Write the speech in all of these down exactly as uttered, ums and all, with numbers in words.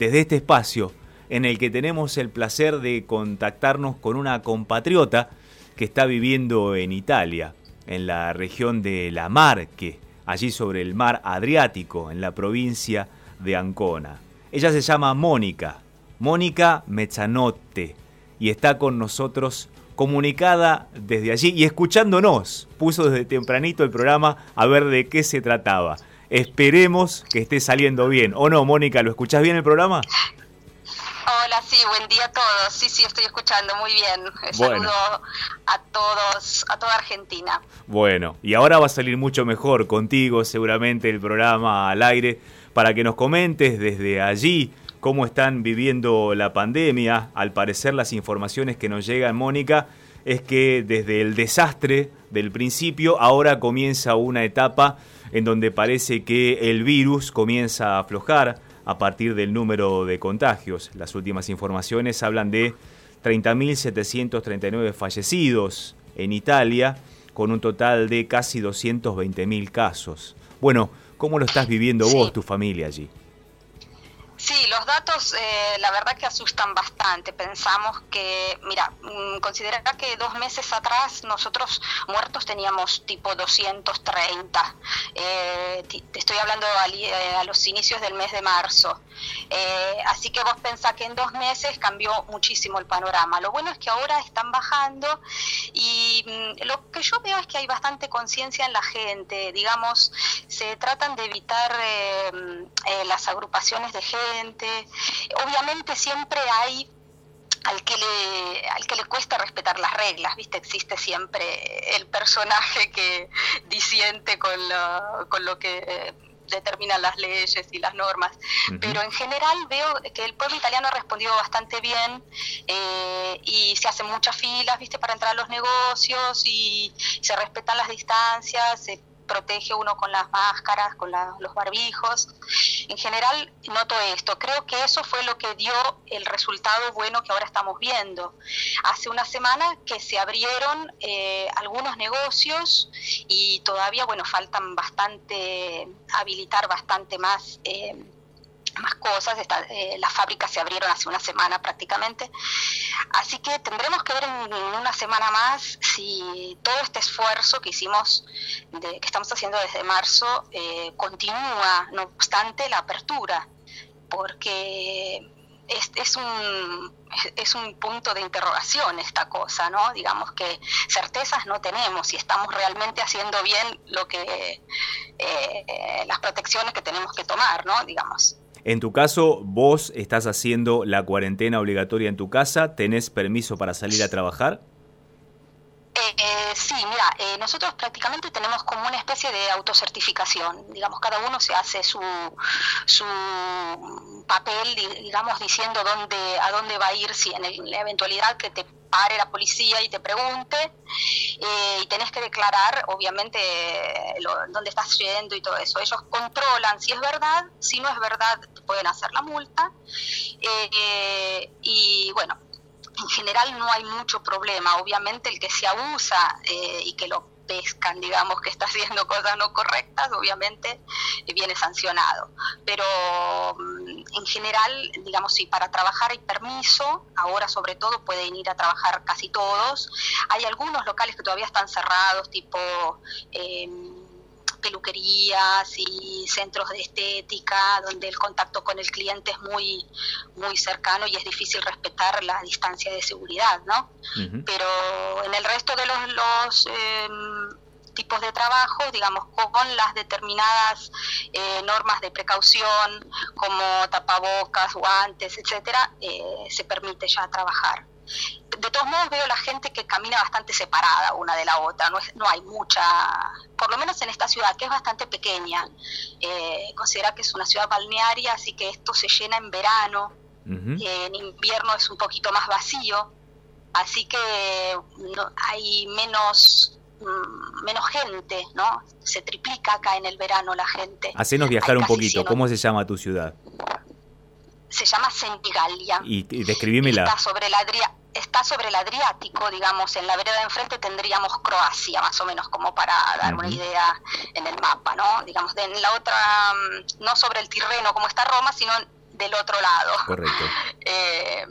desde este espacio en el que tenemos el placer de contactarnos con una compatriota que está viviendo en Italia, en la región de Le Marche, allí sobre el mar Adriático, en la provincia de Ancona. Ella se llama Mónica, Mónica Mezzanotte, y está con nosotros comunicada desde allí y escuchándonos. Puso desde tempranito el programa a ver de qué se trataba. Esperemos que esté saliendo bien. ¿O no, Mónica? ¿Lo escuchás bien el programa? Hola, sí, buen día a todos. Sí, sí, estoy escuchando muy bien. Bueno. Saludo a todos, a toda Argentina. Bueno, y ahora va a salir mucho mejor contigo seguramente el programa al aire para que nos comentes desde allí cómo están viviendo la pandemia. Al parecer las informaciones que nos llegan, Mónica, es que desde el desastre del principio ahora comienza una etapa en donde parece que el virus comienza a aflojar a partir del número de contagios. Las últimas informaciones hablan de treinta mil setecientos treinta y nueve fallecidos en Italia, con un total de casi doscientos veinte mil casos. Bueno, ¿cómo lo estás viviendo sí. vos, tu familia allí? Sí, los datos eh, la verdad que asustan bastante. Pensamos que, mira, considera que dos meses atrás nosotros muertos teníamos tipo doscientos treinta. Eh, te estoy hablando al, eh, a los inicios del mes de marzo. Eh, así que vos pensás que en dos meses cambió muchísimo el panorama. Lo bueno es que ahora están bajando y mm, lo que yo veo es que hay bastante conciencia en la gente. Digamos, se tratan de evitar eh, eh, las agrupaciones de gente. Obviamente siempre hay al que le al que le cuesta respetar las reglas, ¿viste? Existe siempre el personaje que disiente con lo, con lo que eh, determinan las leyes y las normas. Uh-huh. Pero en general veo que el pueblo italiano ha respondido bastante bien eh, y se hacen muchas filas, ¿viste? Para entrar a los negocios y se respetan las distancias, se protege uno con las máscaras, con la, los barbijos. En general, noto esto. Creo que eso fue lo que dio el resultado bueno que ahora estamos viendo. Hace una semana que se abrieron eh, algunos negocios y todavía, bueno, faltan bastante, habilitar bastante más eh, más cosas. Está, eh, las fábricas se abrieron hace una semana prácticamente, así que tendremos que ver en, en una semana más si todo este esfuerzo que hicimos, de, que estamos haciendo desde marzo, eh, continúa, no obstante la apertura, porque es, es un es un punto de interrogación esta cosa, ¿no? Digamos que certezas no tenemos si estamos realmente haciendo bien lo que eh, las protecciones que tenemos que tomar, ¿no? Digamos. En tu caso, vos estás haciendo la cuarentena obligatoria en tu casa, ¿tenés permiso para salir a trabajar? Eh, eh, sí, mira, eh, nosotros prácticamente tenemos como una especie de autocertificación, digamos, cada uno se hace su su papel, digamos, diciendo dónde a dónde va a ir, si en la eventualidad que te pare la policía y te pregunte, eh, y tenés que declarar, obviamente, lo, dónde estás yendo y todo eso. Ellos controlan si es verdad, si no es verdad, te pueden hacer la multa, eh, eh, y bueno, en general no hay mucho problema. Obviamente el que se abusa eh, y que lo pescan, digamos, que está haciendo cosas no correctas, obviamente eh, viene sancionado. Pero en general, digamos, si para trabajar hay permiso, ahora sobre todo pueden ir a trabajar casi todos. Hay algunos locales que todavía están cerrados, tipo eh, peluquerías y centros de estética, donde el contacto con el cliente es muy muy cercano y es difícil respetar la distancia de seguridad, ¿no? Uh-huh. Pero en el resto de los, los eh, tipos de trabajo, digamos, con las determinadas eh, normas de precaución, como tapabocas, guantes, etcétera, eh, se permite ya trabajar. De todos modos veo la gente que camina bastante separada una de la otra, no, es, no hay mucha, por lo menos en esta ciudad que es bastante pequeña, eh, considera que es una ciudad balnearia, así que esto se llena en verano, uh-huh. eh, en invierno es un poquito más vacío, así que no, hay menos, mm, menos gente, ¿no? Se triplica acá en el verano la gente. Hacenos viajar un poquito, cien... ¿cómo se llama tu ciudad? Se llama Senigallia. Y, y describímela. Está sobre el Adria, está sobre el Adriático, digamos, en la vereda de enfrente tendríamos Croacia, más o menos, como para dar uh-huh. una idea en el mapa, ¿no? Digamos, de, en la otra, no sobre el Tirreno como está Roma, sino del otro lado. Correcto. Eh,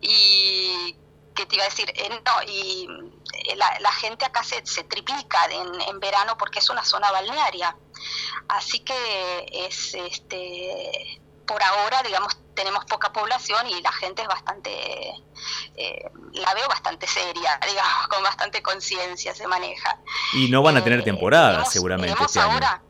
y qué te iba a decir, eh, no, y la, la gente acá se, se triplica en, en verano porque es una zona balnearia. Así que es, este, por ahora, digamos, tenemos poca población y la gente es bastante, eh, la veo bastante seria, digamos, con bastante conciencia se maneja. Y no van a tener eh, temporada tenemos, seguramente tenemos este ahora, año.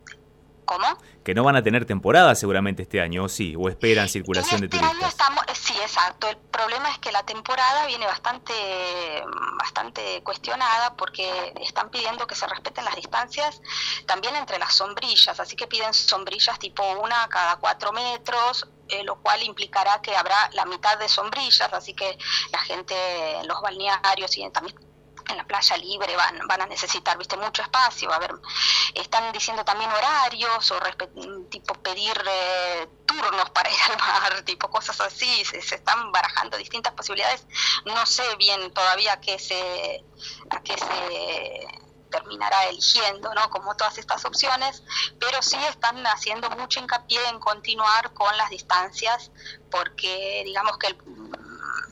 ¿Cómo? Que no van a tener temporada seguramente este año, o sí, o esperan circulación este de turistas. Estamos, sí, exacto. El problema es que la temporada viene bastante, bastante cuestionada porque están pidiendo que se respeten las distancias también entre las sombrillas, así que piden sombrillas tipo una cada cuatro metros, eh, lo cual implicará que habrá la mitad de sombrillas, así que la gente en los balnearios y en, también en la playa libre van van a necesitar, viste, mucho espacio. A ver, están diciendo también horarios o respe- tipo pedir eh, turnos para ir al bar, tipo cosas así. Se, se están barajando distintas posibilidades. No sé bien todavía qué se a qué se terminará eligiendo, ¿no? Como todas estas opciones, pero sí están haciendo mucho hincapié en continuar con las distancias porque digamos que el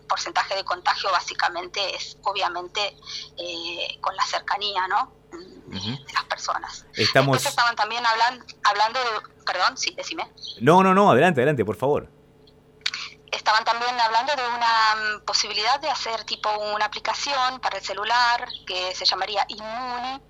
porcentaje de contagio básicamente es obviamente eh, con la cercanía, ¿no? Uh-huh. De las personas. Estamos... Después estaban también hablando, hablando de... Perdón, sí, decime. No, no, no, adelante, adelante, por favor. Estaban también hablando de una posibilidad de hacer tipo una aplicación para el celular que se llamaría Inmuni,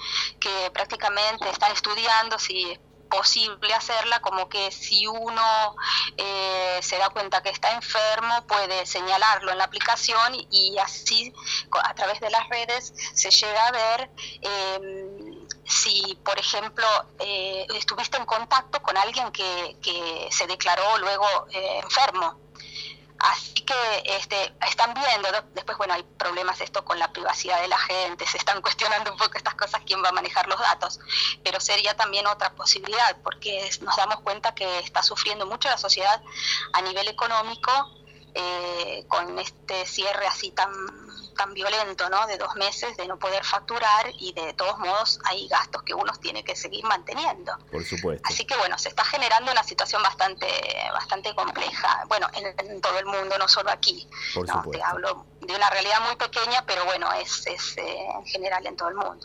que prácticamente están estudiando si... posible hacerla, como que si uno eh, se da cuenta que está enfermo puede señalarlo en la aplicación y así a través de las redes se llega a ver eh, si por ejemplo eh, estuviste en contacto con alguien que, que se declaró luego eh, enfermo. Así que este, están viendo, ¿no? Después, bueno, hay problemas esto con la privacidad de la gente, se están cuestionando un poco estas cosas, quién va a manejar los datos, pero sería también otra posibilidad, porque nos damos cuenta que está sufriendo mucho la sociedad a nivel económico eh, con este cierre así tan, tan violento, ¿no? De dos meses, de no poder facturar y de todos modos hay gastos que uno tiene que seguir manteniendo. Por supuesto. Así que bueno, se está generando una situación bastante, bastante compleja, bueno, en, en todo el mundo, no solo aquí. Por no, supuesto. Te hablo de una realidad muy pequeña, pero bueno, es, es eh, en general en todo el mundo.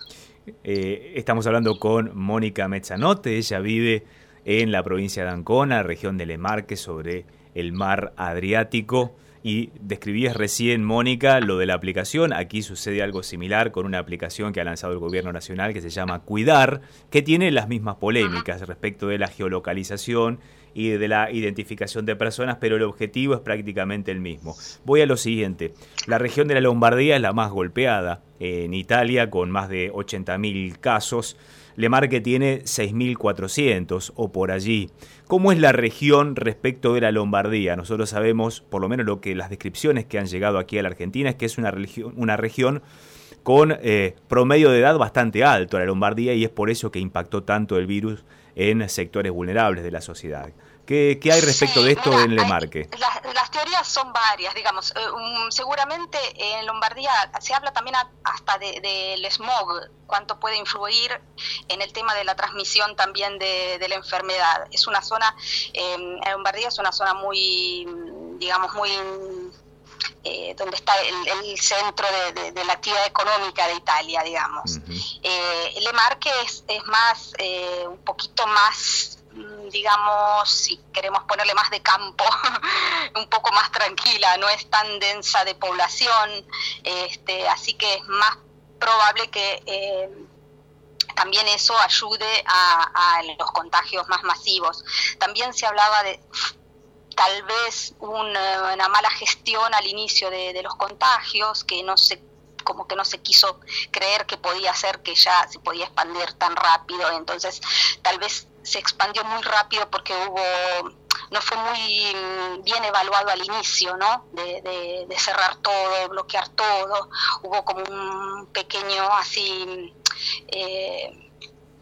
Eh, estamos hablando con Mónica Mezzanotte, ella vive en la provincia de Ancona, región de Le Marche, sobre el mar Adriático. Y describías recién, Mónica, lo de la aplicación. Aquí sucede algo similar con una aplicación que ha lanzado el Gobierno Nacional que se llama Cuidar, que tiene las mismas polémicas respecto de la geolocalización y de la identificación de personas, pero el objetivo es prácticamente el mismo. Voy a lo siguiente. La región de la Lombardía es la más golpeada en Italia, con más de ochenta mil casos. Le Marche tiene seis mil cuatrocientos o por allí. ¿Cómo es la región respecto de la Lombardía? Nosotros sabemos, por lo menos lo que las descripciones que han llegado aquí a la Argentina, es que es una, región, una región con eh, promedio de edad bastante alto, la Lombardía, y es por eso que impactó tanto el virus en sectores vulnerables de la sociedad. ¿Qué, qué hay respecto sí, de esto mira, en Le Marche? Hay, las, las teorías son varias, digamos. Eh, um, seguramente en Lombardía se habla también a, hasta del de, de smog, cuánto puede influir en el tema de la transmisión también de, de la enfermedad. Es una zona, eh, Lombardía es una zona muy, digamos, muy... Eh, donde está el, el centro de, de, de la actividad económica de Italia, digamos. Uh-huh. Eh, Le Marche es, es más, eh, un poquito más... digamos, si queremos ponerle más de campo, un poco más tranquila, no es tan densa de población, este, así que es más probable que eh, también eso ayude a, a los contagios más masivos. También se hablaba de tal vez una, una mala gestión al inicio de, de los contagios, que no se como que no se quiso creer que podía ser que ya se podía expandir tan rápido, entonces tal vez se expandió muy rápido porque hubo no fue muy bien evaluado al inicio, ¿no? De, de, de cerrar todo, de bloquear todo, hubo como un pequeño así, eh,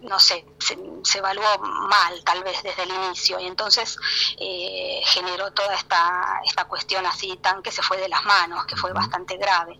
no sé, se, se evaluó mal tal vez desde el inicio y entonces eh, generó toda esta, esta cuestión así tan que se fue de las manos, que fue bastante grave.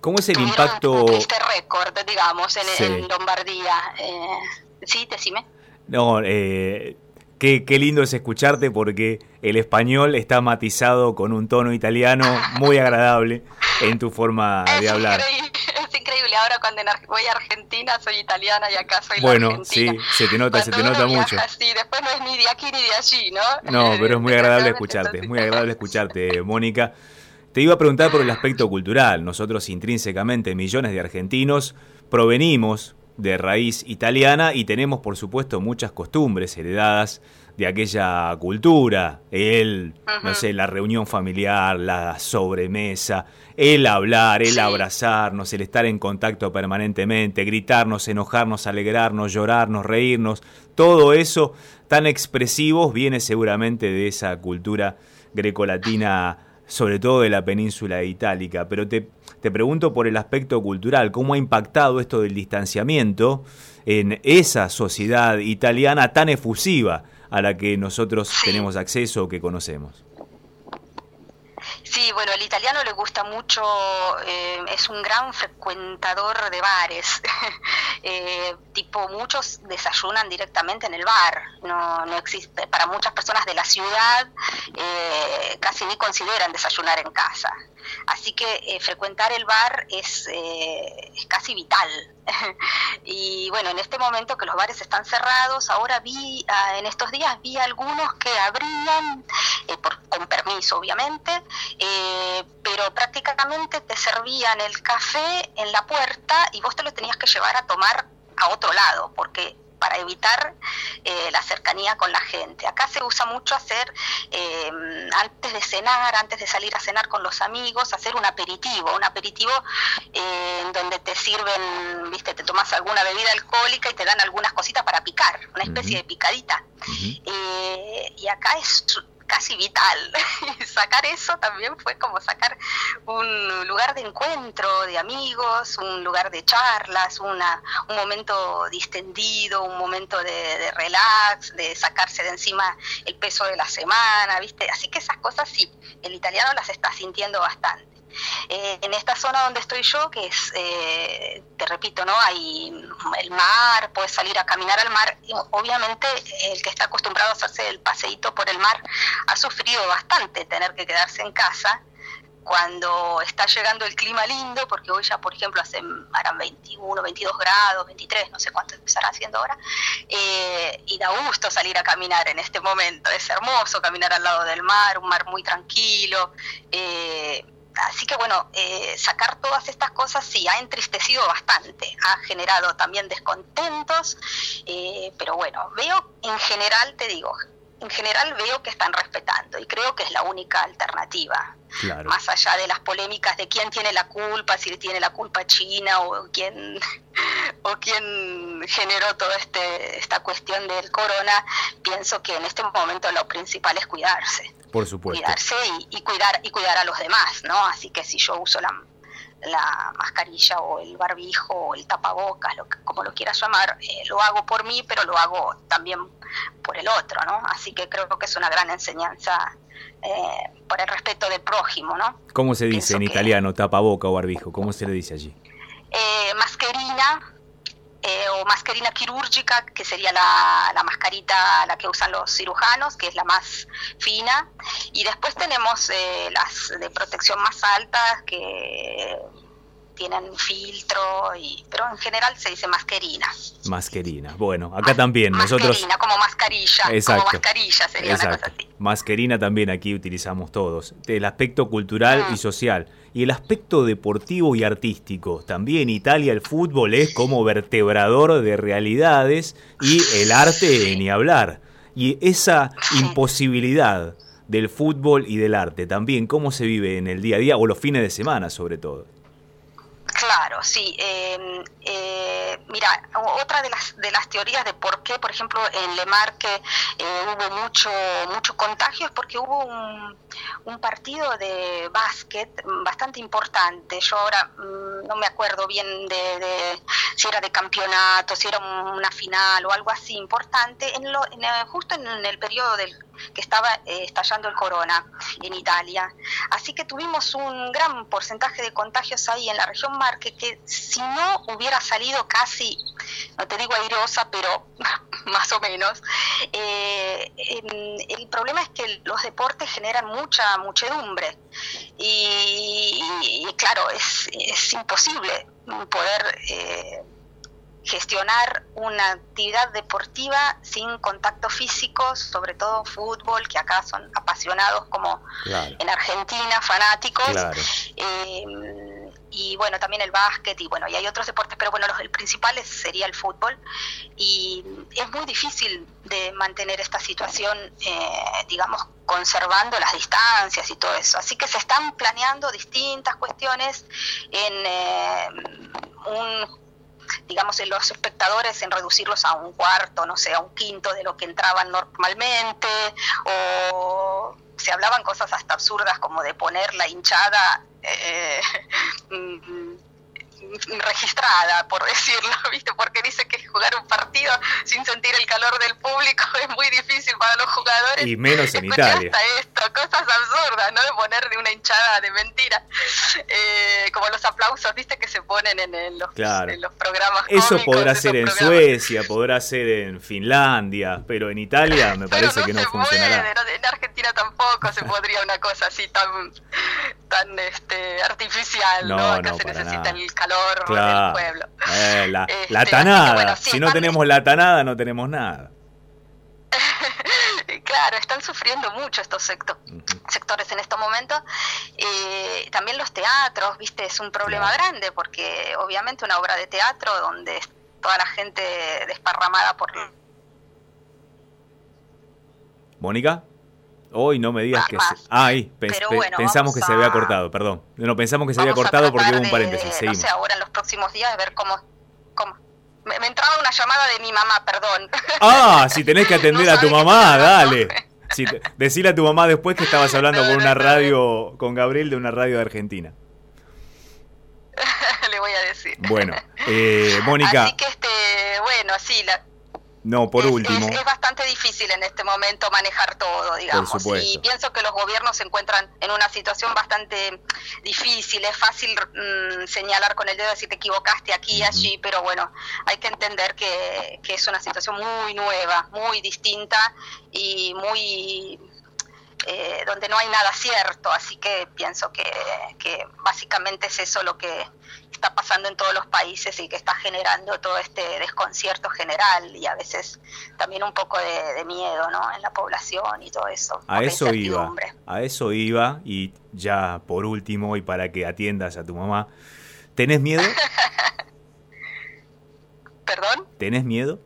¿Cómo es el Tuvieron impacto? Este récord, digamos, en, sí. en Lombardía. Eh, sí, decime. No, eh, Qué, qué lindo es escucharte, porque el español está matizado con un tono italiano muy agradable en tu forma es de hablar. Increíble, es increíble. Ahora cuando voy a Argentina soy italiana y acá soy bueno, la argentina. Bueno, sí, se te nota, cuando se te nota mucho. Sí, después no es ni de aquí ni de allí, ¿no? No, pero es muy agradable escucharte, es muy agradable escucharte, Mónica. Te iba a preguntar por el aspecto cultural. Nosotros intrínsecamente, millones de argentinos, provenimos de raíz italiana y tenemos, por supuesto, muchas costumbres heredadas de aquella cultura. El, uh-huh. no sé, la reunión familiar, la sobremesa, el hablar, el sí. abrazarnos, el estar en contacto permanentemente, gritarnos, enojarnos, alegrarnos, llorarnos, reírnos. Todo eso tan expresivos viene seguramente de esa cultura grecolatina, sobre todo de la península itálica. Pero te, te pregunto por el aspecto cultural, ¿cómo ha impactado esto del distanciamiento en esa sociedad italiana tan efusiva a la que nosotros sí. tenemos acceso o que conocemos? Sí, bueno, el italiano le gusta mucho, eh, es un gran frecuentador de bares, eh, tipo muchos desayunan directamente en el bar, no no existe, para muchas personas de la ciudad eh, casi ni consideran desayunar en casa, así que eh, frecuentar el bar es, eh, es casi vital. Y bueno, en este momento que los bares están cerrados, ahora vi, en estos días vi algunos que abrían, eh, por, con permiso obviamente, eh, pero prácticamente te servían el café en la puerta y vos te lo tenías que llevar a tomar a otro lado, porque para evitar eh, la cercanía con la gente. Acá se usa mucho hacer, eh, antes de cenar, antes de salir a cenar con los amigos, hacer un aperitivo, un aperitivo eh, en donde te sirven, viste, te tomas alguna bebida alcohólica y te dan algunas cositas para picar, una especie uh-huh. de picadita. Uh-huh. Eh, y acá es casi vital. Sacar eso también fue como sacar un lugar de encuentro de amigos, un lugar de charlas, una un momento distendido, un momento de, de relax, de sacarse de encima el peso de la semana, ¿viste? Así que esas cosas sí, el italiano las está sintiendo bastante. Eh, en esta zona donde estoy yo, que es, eh, te repito, ¿no? Hay el mar, puedes salir a caminar al mar. Y obviamente, el que está acostumbrado a hacerse el paseíto por el mar ha sufrido bastante tener que quedarse en casa cuando está llegando el clima lindo, porque hoy ya, por ejemplo, hace, harán veintiuno, veintidós grados, veintitrés, no sé cuánto estará haciendo ahora, eh, y da gusto salir a caminar en este momento. Es hermoso caminar al lado del mar, un mar muy tranquilo. Eh, Así que bueno, eh, sacar todas estas cosas sí ha entristecido bastante, ha generado también descontentos, eh, pero bueno, veo en general, te digo, en general veo que están respetando y creo que es la única alternativa. Claro. Más allá de las polémicas de quién tiene la culpa, si tiene la culpa China o quién o quién generó toda este, esta cuestión del corona, pienso que en este momento lo principal es cuidarse. Por supuesto. Cuidarse y, y cuidar y cuidar a los demás, ¿no? Así que si yo uso la, la mascarilla o el barbijo o el tapabocas, lo, como lo quieras llamar, eh, lo hago por mí, pero lo hago también por el otro, ¿no? Así que creo que es una gran enseñanza eh, por el respeto del prójimo, ¿no? ¿Cómo se dice Pienso en que, italiano tapaboca o barbijo? ¿Cómo se le dice allí? Eh, mascherina. Eh, o mascarina quirúrgica, que sería la, la mascarita la que usan los cirujanos, que es la más fina, y después tenemos eh, las de protección más altas que tienen filtro, y pero en general se dice mascherina. Mascherina, bueno, acá Mas, también nosotros... Mascherina, como mascarilla, exacto, como mascarilla sería exacto. Una cosa así. Mascherina también aquí utilizamos todos, el aspecto cultural mm. y social. Y el aspecto deportivo y artístico. También Italia, el fútbol es como vertebrador de realidades y el arte ni hablar. Y esa imposibilidad del fútbol y del arte también, ¿cómo se vive en el día a día o los fines de semana sobre todo? Claro, sí. Eh, eh, mira, otra de las de las teorías de por qué, por ejemplo, en Le Marche eh, hubo mucho mucho contagio es porque hubo un, un partido de básquet bastante importante. Yo ahora mmm, no me acuerdo bien de, de si era de campeonato, si era una final o algo así importante, en lo, en, justo en el periodo del que estaba eh, estallando el corona en Italia. Así que tuvimos un gran porcentaje de contagios ahí en la región parque que si no hubiera salido casi, no te digo airosa, pero más o menos, eh, el problema es que los deportes generan mucha muchedumbre y, y claro, es, es imposible poder eh, gestionar una actividad deportiva sin contacto físico, sobre todo fútbol, que acá son apasionados como claro. en Argentina, fanáticos. Claro. Eh, y bueno, también el básquet y bueno, y hay otros deportes, pero bueno, los, el principal sería el fútbol. Y es muy difícil de mantener esta situación, eh, digamos, conservando las distancias y todo eso. Así que se están planeando distintas cuestiones en eh, un... digamos, en los espectadores, en reducirlos a un cuarto, no sé, a un quinto de lo que entraban normalmente, o se hablaban cosas hasta absurdas como de poner la hinchada eh, registrada, por decirlo, ¿viste? Porque dice que jugar un partido sin sentir el calor del público es muy difícil para los jugadores. Y menos en Italia. Hasta esto, cosas absurdas, ¿no? De poner de una hinchada de mentira. Eh, como los aplausos, ¿viste? Que se ponen en, en, los, claro. en los programas cómicos. Eso podrá ser en programas. Suecia, podrá ser en Finlandia, pero en Italia me parece no que no funcionará. Puede, no, en Argentina tampoco se podría una cosa así tan, tan este, artificial, ¿no? ¿no? Acá no, se necesita nada. El calor. Claro. Pueblo. Eh, la, este, la tanada, bueno, sí, si no están... tenemos la tanada no tenemos nada. Claro, están sufriendo mucho estos secto- uh-huh. sectores en estos momentos. Eh, también los teatros, viste, es un problema claro. grande, porque obviamente una obra de teatro donde toda la gente desparramada por... ¿Mónica? Hoy no me digas más, que se... Ah, ahí, pens- bueno, pensamos que a... se había cortado, perdón. No, pensamos que se vamos había cortado porque hubo un paréntesis. De, no sé, ahora en los próximos días, a ver cómo... cómo. Me, me entraba una llamada de mi mamá, perdón. Ah, si tenés que atender no a tu mamá, dale. Si te... Decile a tu mamá después que estabas hablando no, con no, una no, radio, no. con Gabriel de una radio de Argentina. Le voy a decir. Bueno, eh, Mónica... Así que, este, bueno, sí, la... No, por es, último. Es, es bastante difícil en este momento manejar todo, digamos. Por supuesto. Y pienso que los gobiernos se encuentran en una situación bastante difícil. Es fácil mmm, señalar con el dedo si te equivocaste aquí y uh-huh. allí, pero bueno, hay que entender que, que es una situación muy nueva, muy distinta y muy... Eh, donde no hay nada cierto, así que pienso que, que básicamente es eso lo que está pasando en todos los países y que está generando todo este desconcierto general y a veces también un poco de, de miedo, ¿no? En la población y todo eso. A eso iba, a eso iba y ya por último y para que atiendas a tu mamá, ¿tenés miedo? ¿Perdón? ¿Tenés miedo?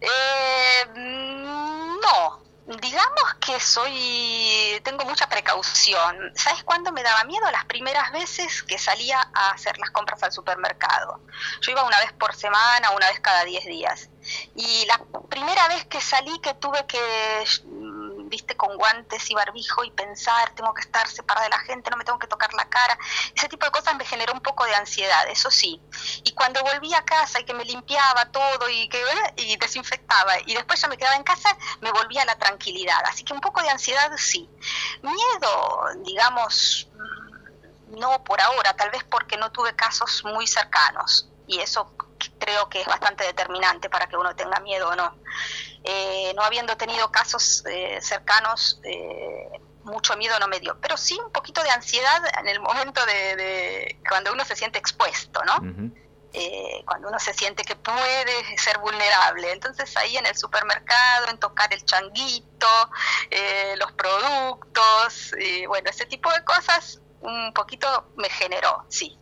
Eh, no. Digamos que soy, tengo mucha precaución. ¿Sabes cuándo me daba miedo? Las primeras veces que salía a hacer las compras al supermercado. Yo iba una vez por semana, una vez cada diez días. Y la primera vez que salí, que tuve que, viste, con guantes y barbijo y pensar, tengo que estar separada de la gente, no me tengo que tocar la cara. Ese tipo de cosas me generó un poco de ansiedad, eso sí. Y cuando volví a casa y que me limpiaba todo y que y desinfectaba y después ya me quedaba en casa, me volvía a la tranquilidad. Así que un poco de ansiedad sí. Miedo, digamos, no por ahora, tal vez porque no tuve casos muy cercanos. Y eso creo que es bastante determinante para que uno tenga miedo o no. Eh, no habiendo tenido casos eh, cercanos, eh, mucho miedo no me dio. Pero sí un poquito de ansiedad en el momento de, de cuando uno se siente expuesto, ¿no? Uh-huh. Eh, cuando uno se siente que puede ser vulnerable. Entonces ahí en el supermercado, en tocar el changuito, eh, los productos, eh, bueno, ese tipo de cosas un poquito me generó, sí.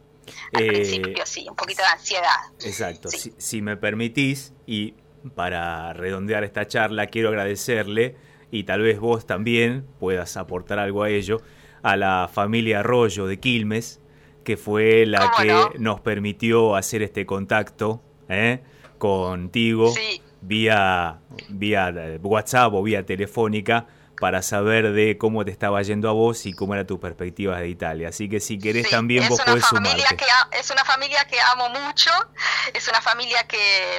Al eh, principio sí, un poquito de ansiedad. Exacto, sí. si, si me permitís, y para redondear esta charla quiero agradecerle, y tal vez vos también puedas aportar algo a ello, a la familia Arroyo de Quilmes, que fue la que no? nos permitió hacer este contacto ¿eh? contigo sí. vía, vía WhatsApp o vía telefónica, para saber de cómo te estaba yendo a vos y cómo eran tus perspectivas de Italia. Así que si querés, sí, también vos podés sumarte. Que a, es una familia que amo mucho, es una familia que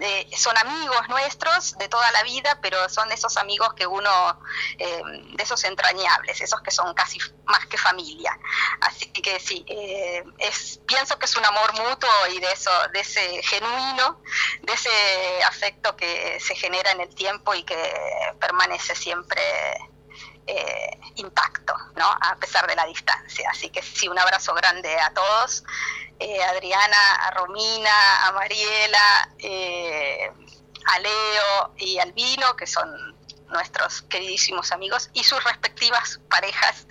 eh, son amigos nuestros de toda la vida, pero son esos amigos que uno, eh, de esos entrañables, esos que son casi más que familia. Así que sí, eh, es, pienso que es un amor mutuo y de eso, de ese genuino, de ese afecto que se genera en el tiempo y que permanece siempre eh, intacto, ¿no? A pesar de la distancia. Así que sí, un abrazo grande a todos, eh, a Adriana, a Romina, a Mariela, eh, a Leo y al Vino, que son nuestros queridísimos amigos, y sus respectivas parejas,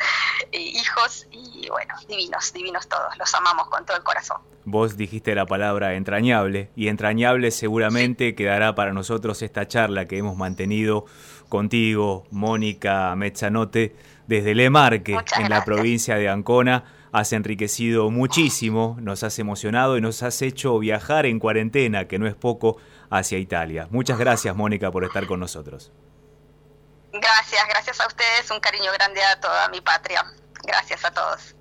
eh, hijos, y bueno, divinos, divinos todos, los amamos con todo el corazón. Vos dijiste la palabra entrañable, y entrañable seguramente sí quedará para nosotros esta charla que hemos mantenido contigo, Mónica Mezzanotte, desde Le Marche, Muchas en gracias. La provincia de Ancona. Has enriquecido muchísimo, nos has emocionado y nos has hecho viajar en cuarentena, que no es poco, hacia Italia. Muchas gracias, Mónica, por estar con nosotros. Gracias, gracias a ustedes, un cariño grande a toda mi patria. Gracias a todos.